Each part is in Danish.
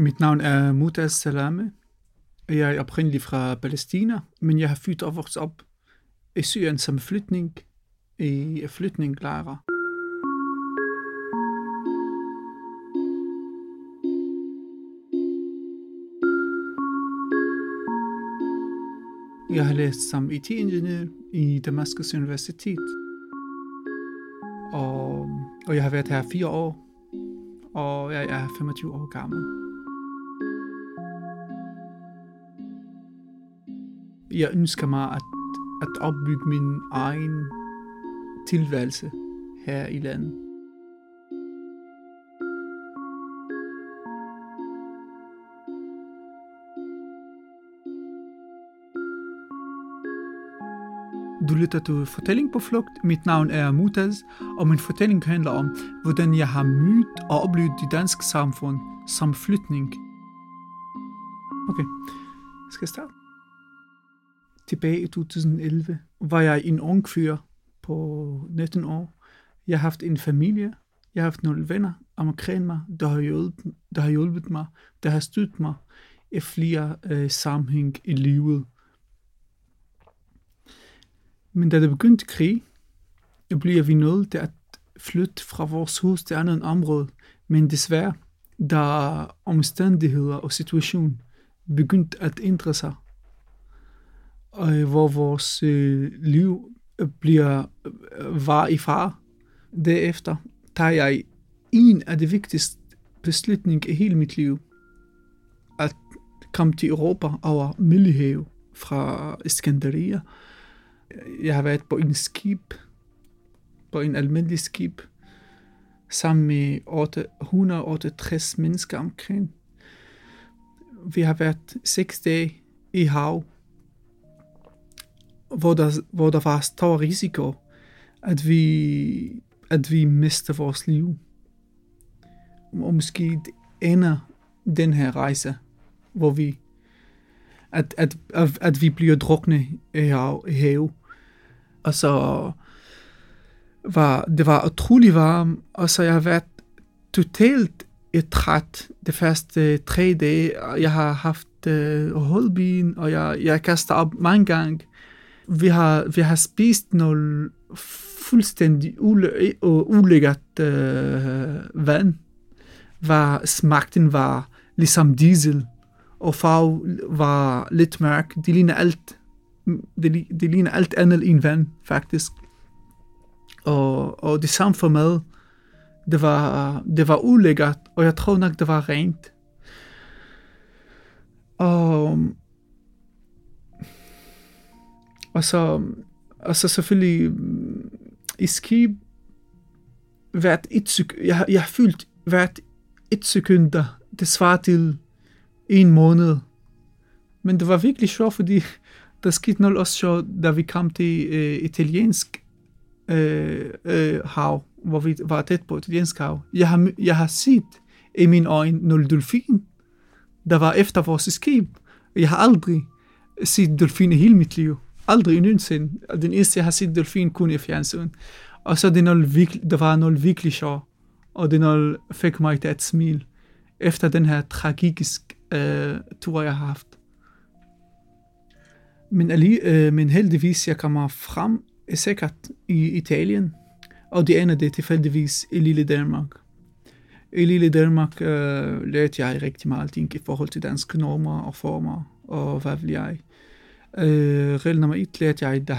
Mit navn er Mutaz Salameh. Jeg er oprindelig fra Palæstina, men jeg har født og vokset op i Syrien som flygtning i flygtningelejre. Jeg har læst som IT-ingeniør i Damaskus Universitet. Og jeg har været her 4 år, og jeg er 25 år gammel. Jeg ønsker mig at opbygge min egen tilværelse her i landet. Du lytter til Fortælling på flugt. Mit navn er Mutaz, og min fortælling handler om, hvordan jeg har mødt og oplevet det danske samfund som flygtning. Okay, skal jeg starte? Tilbage i 2011 var jeg en ung fyr på 19 år. Jeg har haft en familie, jeg har haft nogle venner omkring mig, der har hjulpet mig, der har støttet mig i flere sammenhæng i livet. Men da det begyndte krig, blev vi nødt til at flytte fra vores hus til andet område. Men desværre, da omstændigheder og situation begyndte at ændre sig, og hvor vores liv var i fare. Derefter tager jeg en af de vigtigste beslutninger i hele mit liv. At komme til Europa over Middelhavet fra Skanderia. Jeg har været på en skib, på en almindelig skib, sammen med 168 mennesker omkring. Vi har været 6 dage i hav. Hvor der var stor risiko, at vi mister vores liv. Og måske ender den her rejse, hvor vi at vi bliver drukne i havet. Og så det var utrolig varmt, og så jeg har været totalt træt de første 3 dage. Jeg har haft hovedpine, og jeg kaster op mange gange. Vi har spist noget fuldstændig ulækkert vand. Smagten var ligesom diesel, og farven var lidt mørk. Det ligner alt andet end vand, faktisk. Og det samme for mad, det var ulækkert, og jeg tror nok, det var rent. Og så selvfølgelig i skib, jeg har følt hvert 1 sekund, det svarer til 1 måned. Men det var virkelig sjovt, fordi der skete noget også sjovt, da vi kom til italiensk hav, hvor vi var tæt på italiensk hav. Jeg har set i mine øjne nogle delfin, der var efter vores skib. Jeg har aldrig set delfin i hele mit liv. Aldrig nogensinde. Den eneste, jeg har set delfin, kun i fjernsyn. Og så det var noget virkelig sjovt. Og det fik mig til at smile. Efter den her tragiske tur, jeg har haft. Men heldigvis, jeg kommer frem, sikkert i Italien. Og det ender det tilfældigvis i lille Danmark. I lille Danmark lærte jeg rigtig meget ting i forhold til danske normer og former. Og hvad vil jeg? Regel nummer 1 lærte jeg, da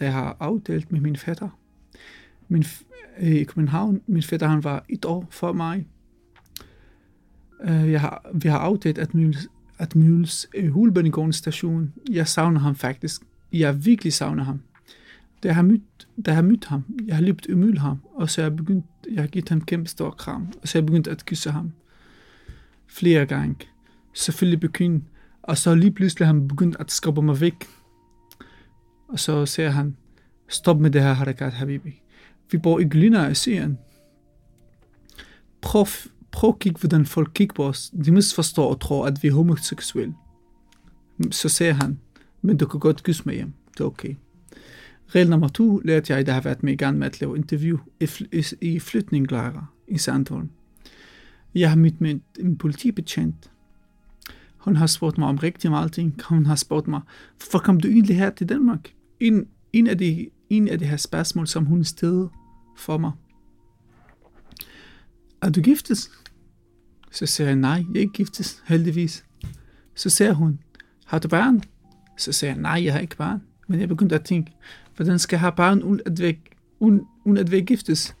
jeg har aftalt med min fætter. I København, min fætter han var 1 år før mig. Vi har aftalt at mødes i Holbæk station. Jeg savner ham faktisk. Jeg virkelig savner ham. Da jeg mødte ham, jeg har løbet imod ham, og så jeg givet ham kæmpe stor kram, og så jeg begyndte at kysse ham flere gange. Selvfølgelig begyndte. Og så lige pludselig han begyndte at skubbe mig væk. Og så siger han, stop med det her harakat, habibi. Vi bor i Glyna i Syrien. Prøv at kigge, hvordan folk kigger på os. De misforstår og tror, at vi er homoseksuelle. Så siger han, men du kan godt kysse mig hjem. Det er okay. Regel nummer 2 lærte jeg, da jeg har været med i gang med at lave interview i flytninglejre i Sandholm. Jeg har mødt med en politibetjent. Hun har spurgt mig om rigtig meget ting. Hun har spurgt mig, hvorfor kom du egentlig her til Danmark? En af de her spørgsmål, som hun stillede for mig. Er du giftes? Så siger jeg, nej, jeg er ikke giftes, heldigvis. Så siger hun, har du barn? Så siger jeg, nej, jeg har ikke barn. Men jeg begyndte at tænke, hvordan skal jeg have barn uden at være giftes?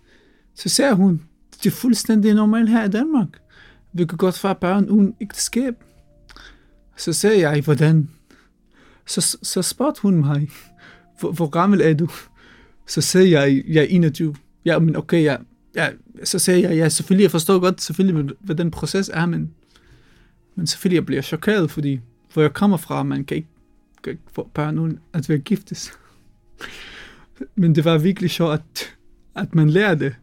Så siger hun, det er fuldstændig normalt her i Danmark. Vi kan godt få børn uden ægteskab. Så siger jeg, hvordan? Så spurgte hun mig, hvor gammel er du? Så siger jeg, jeg er 21. Ja, men okay, så siger jeg, ja, selvfølgelig, jeg forstår godt, selvfølgelig, hvad den proces er, men selvfølgelig, jeg bliver chokeret, fordi hvor jeg kommer fra, man kan ikke få børn uden at være giftes. Men det var virkelig sjovt, at man lærer det.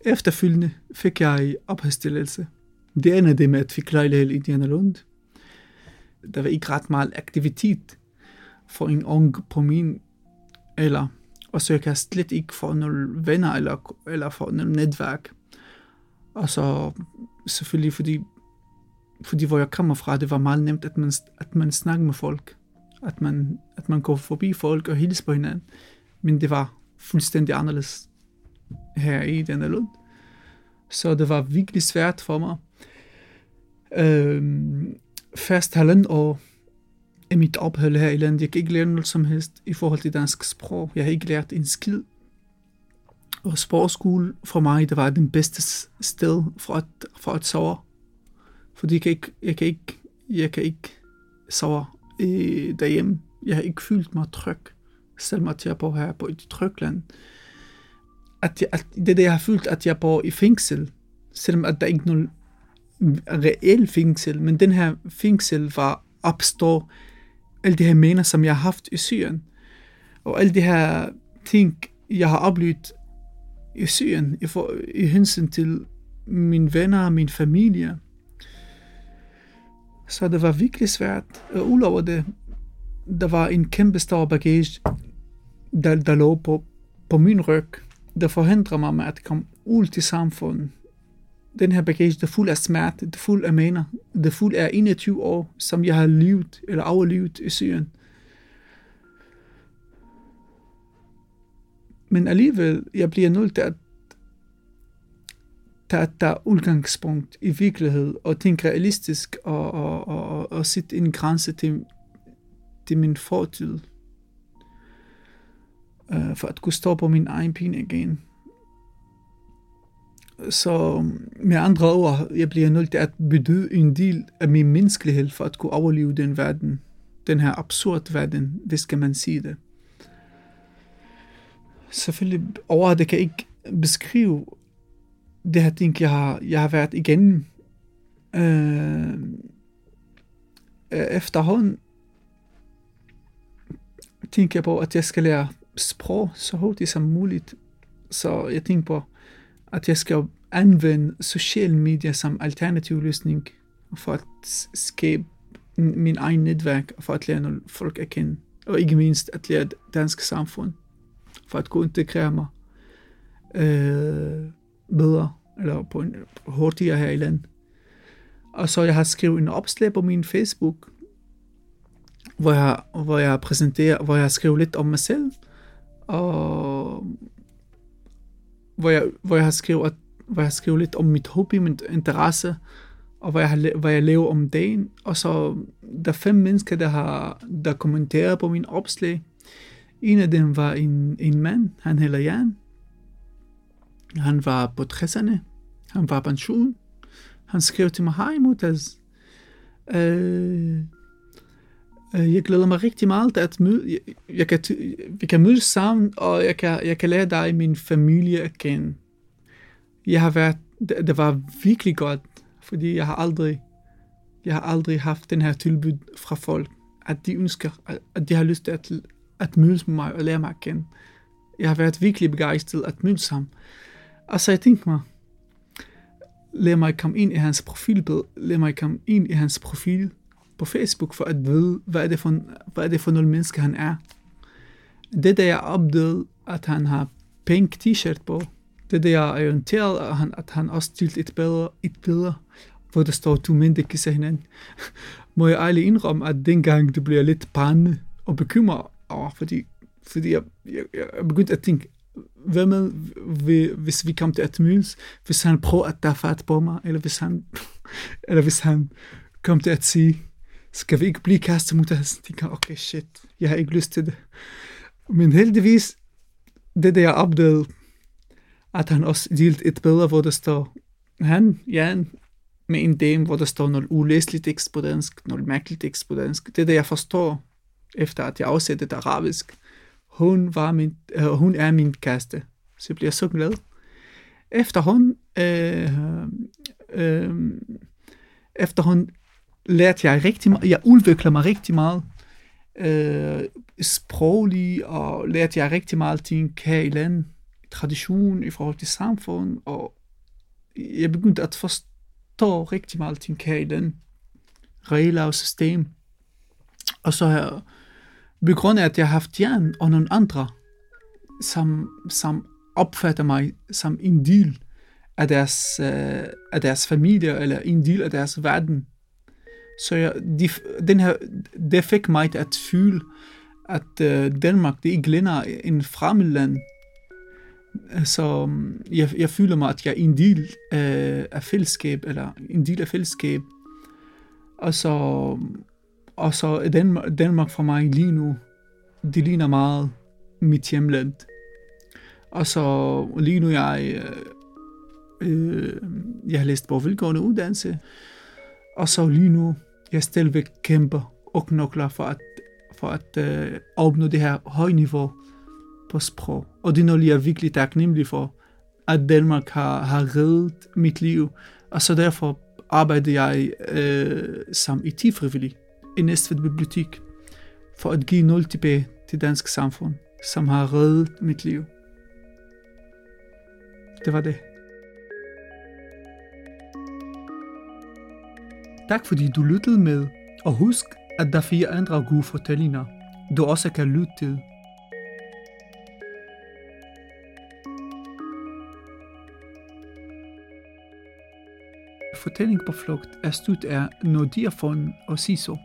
Efterfølgende fik jeg opholdstilladelse. Det ender det med, at vi fik lejlighed i Indianalund. Der var ikke ret meget aktivitet for en ung på min alder. Og så jeg kan slet ikke få nogle venner eller få nogle netværk. Og så selvfølgelig, fordi hvor jeg kommer fra, det var meget nemt, at man snakker med folk. At man går forbi folk og hilser på hinanden. Men det var fuldstændig anderledes her i denne land. Så det var virkelig svært for mig. Først halvandet år i mit ophold her i landet. Jeg kan ikke lære noget som helst i forhold til dansk sprog. Jeg har ikke lært en skid. Og sprogskole for mig, det var den bedste sted for at sove. Fordi jeg kan ikke sove derhjemme. Jeg har ikke følt mig tryg, selvom at jeg bor her på et trygt land. Det jeg har følt, at jeg bor i fængsel, selvom at der ikke er nogen reel fængsel, men den her fængsel var opstår alle de her mener, som jeg har haft i Syrien. Og alle de her ting, jeg har oplevet i Syrien, i hensyn til mine venner og min familie. Så det var virkelig svært. Og udover det, der var en kæmpe stor bagage, der lå på min ryg, der forhindrer mig med at komme ud til samfundet. Den her bagage, der er fuld af smerte, der er fuld af mener, der er fuld af 21 år, som jeg har levet eller overlevet i Syrien. Men alligevel, jeg bliver nødt til at tage udgangspunkt i virkelighed og tænke realistisk og sætte en grænse til min fortid. For at kunne stå på min egen ben igen. Så med andre ord, jeg bliver nødt til at bedyde en del af min menneskelighed for at kunne overleve den verden. Den her absurd verden, det skal man sige det. Selvfølgelig over det kan jeg ikke beskrive det her ting, jeg har været igennem. Efterhånden tænker jeg på, at jeg skal lære sprog så hurtigt som muligt. Så jeg tænker på, at jeg skal anvende sociale medier som alternativ løsning for at skabe min egen netværk og for at lære nogle folk at kende. Og ikke mindst at lære dansk samfund for at kunne integrere mig bedre eller på en hurtigere her i landet. Og så jeg har skrevet en opslag på min Facebook, hvor jeg præsenterer, hvor jeg skriver lidt om mig selv og hvor jeg har skrevet lidt om mit hobby, min interesse, og hvad jeg laver om dagen. Og så der 5 mennesker, der kommenterede på min opslag. En af dem var en mand, han hedder Jan. Han var på 60'erne. Han var pension. Han skrev til mig, hej Mutaz. Jeg glæder mig rigtig meget til at møde. Vi kan mødes sammen, og jeg kan lære dig min familie at kende. Det var virkelig godt, fordi jeg har aldrig haft den her tilbud fra folk, at de ønsker, at de har lyst til at mødes med mig og lære mig at kende. Jeg har været virkelig begejstret at mødes sammen. Og så jeg tænkte mig, lad mig komme ind i hans profilbillede, lad mig komme ind i hans profil på Facebook for at vide, hvad er det for nogle mennesker han er. Det der jeg opdagede, at han har pink t-shirt på, Det der jeg orienterede, at han også stilte et bedre, hvor der står, du mænd ikke ser hinanden. Må jeg ærligt indrømme, at dengang det bliver lidt pande og bekymret over, fordi jeg begyndte at tænke, hvad med, hvis vi kom til et mødes, hvis han prøver at tage fat på mig, eller hvis han kom til at sige, skal vi ikke blive kastet mod hans? Tænker, okay, shit, jeg har ikke lyst til det. Men heldigvis, det der jeg opdagede, at han også delte et billede, hvor der står han, Jan, med en dame, hvor der står noget ulæselig tekst på dansk, noget mærkelig tekst på dansk. Det der jeg forstår, efter at jeg afsætter det arabisk, hun er min kæreste. Så jeg bliver så glad. Efter hun lærte jeg rigtig meget, jeg udvikler mig rigtig meget sproglig, og lærte jeg rigtig meget ting her i landet, tradition i forhold til samfund, og jeg begyndte at forstå rigtig meget ting her i landet, regler og system. Og så her, begrundet at jeg har haft Jan og nogle andre, som opfatter mig som en del af deres familie, eller en del af deres verden. Så det fik mig til at føle, at Danmark, det ikke længere er en fremmed land. Så jeg føler mig, at jeg er en del af fællesskab, Og så Danmark for mig lige nu, det ligner meget mit hjemland. Og så lige nu jeg har læst på velgående uddannelse. Og så lige nu, jeg stadigvæk kæmper og knokler for at opnå det her høje niveau på sprog. Og det er noget, jeg er virkelig taknemmelig for, at Danmark har reddet mit liv. Og så derfor arbejder jeg som IT-frivillig i Næstved Bibliotek, for at give noget tilbage til dansk samfund, som har reddet mit liv. Det var det. Tak fordi du lyttede med, og husk, at der er 4 andre gode fortællinger, du også kan lytte til. Fortælling på flugt er støttet af Nordiafonden og Siso.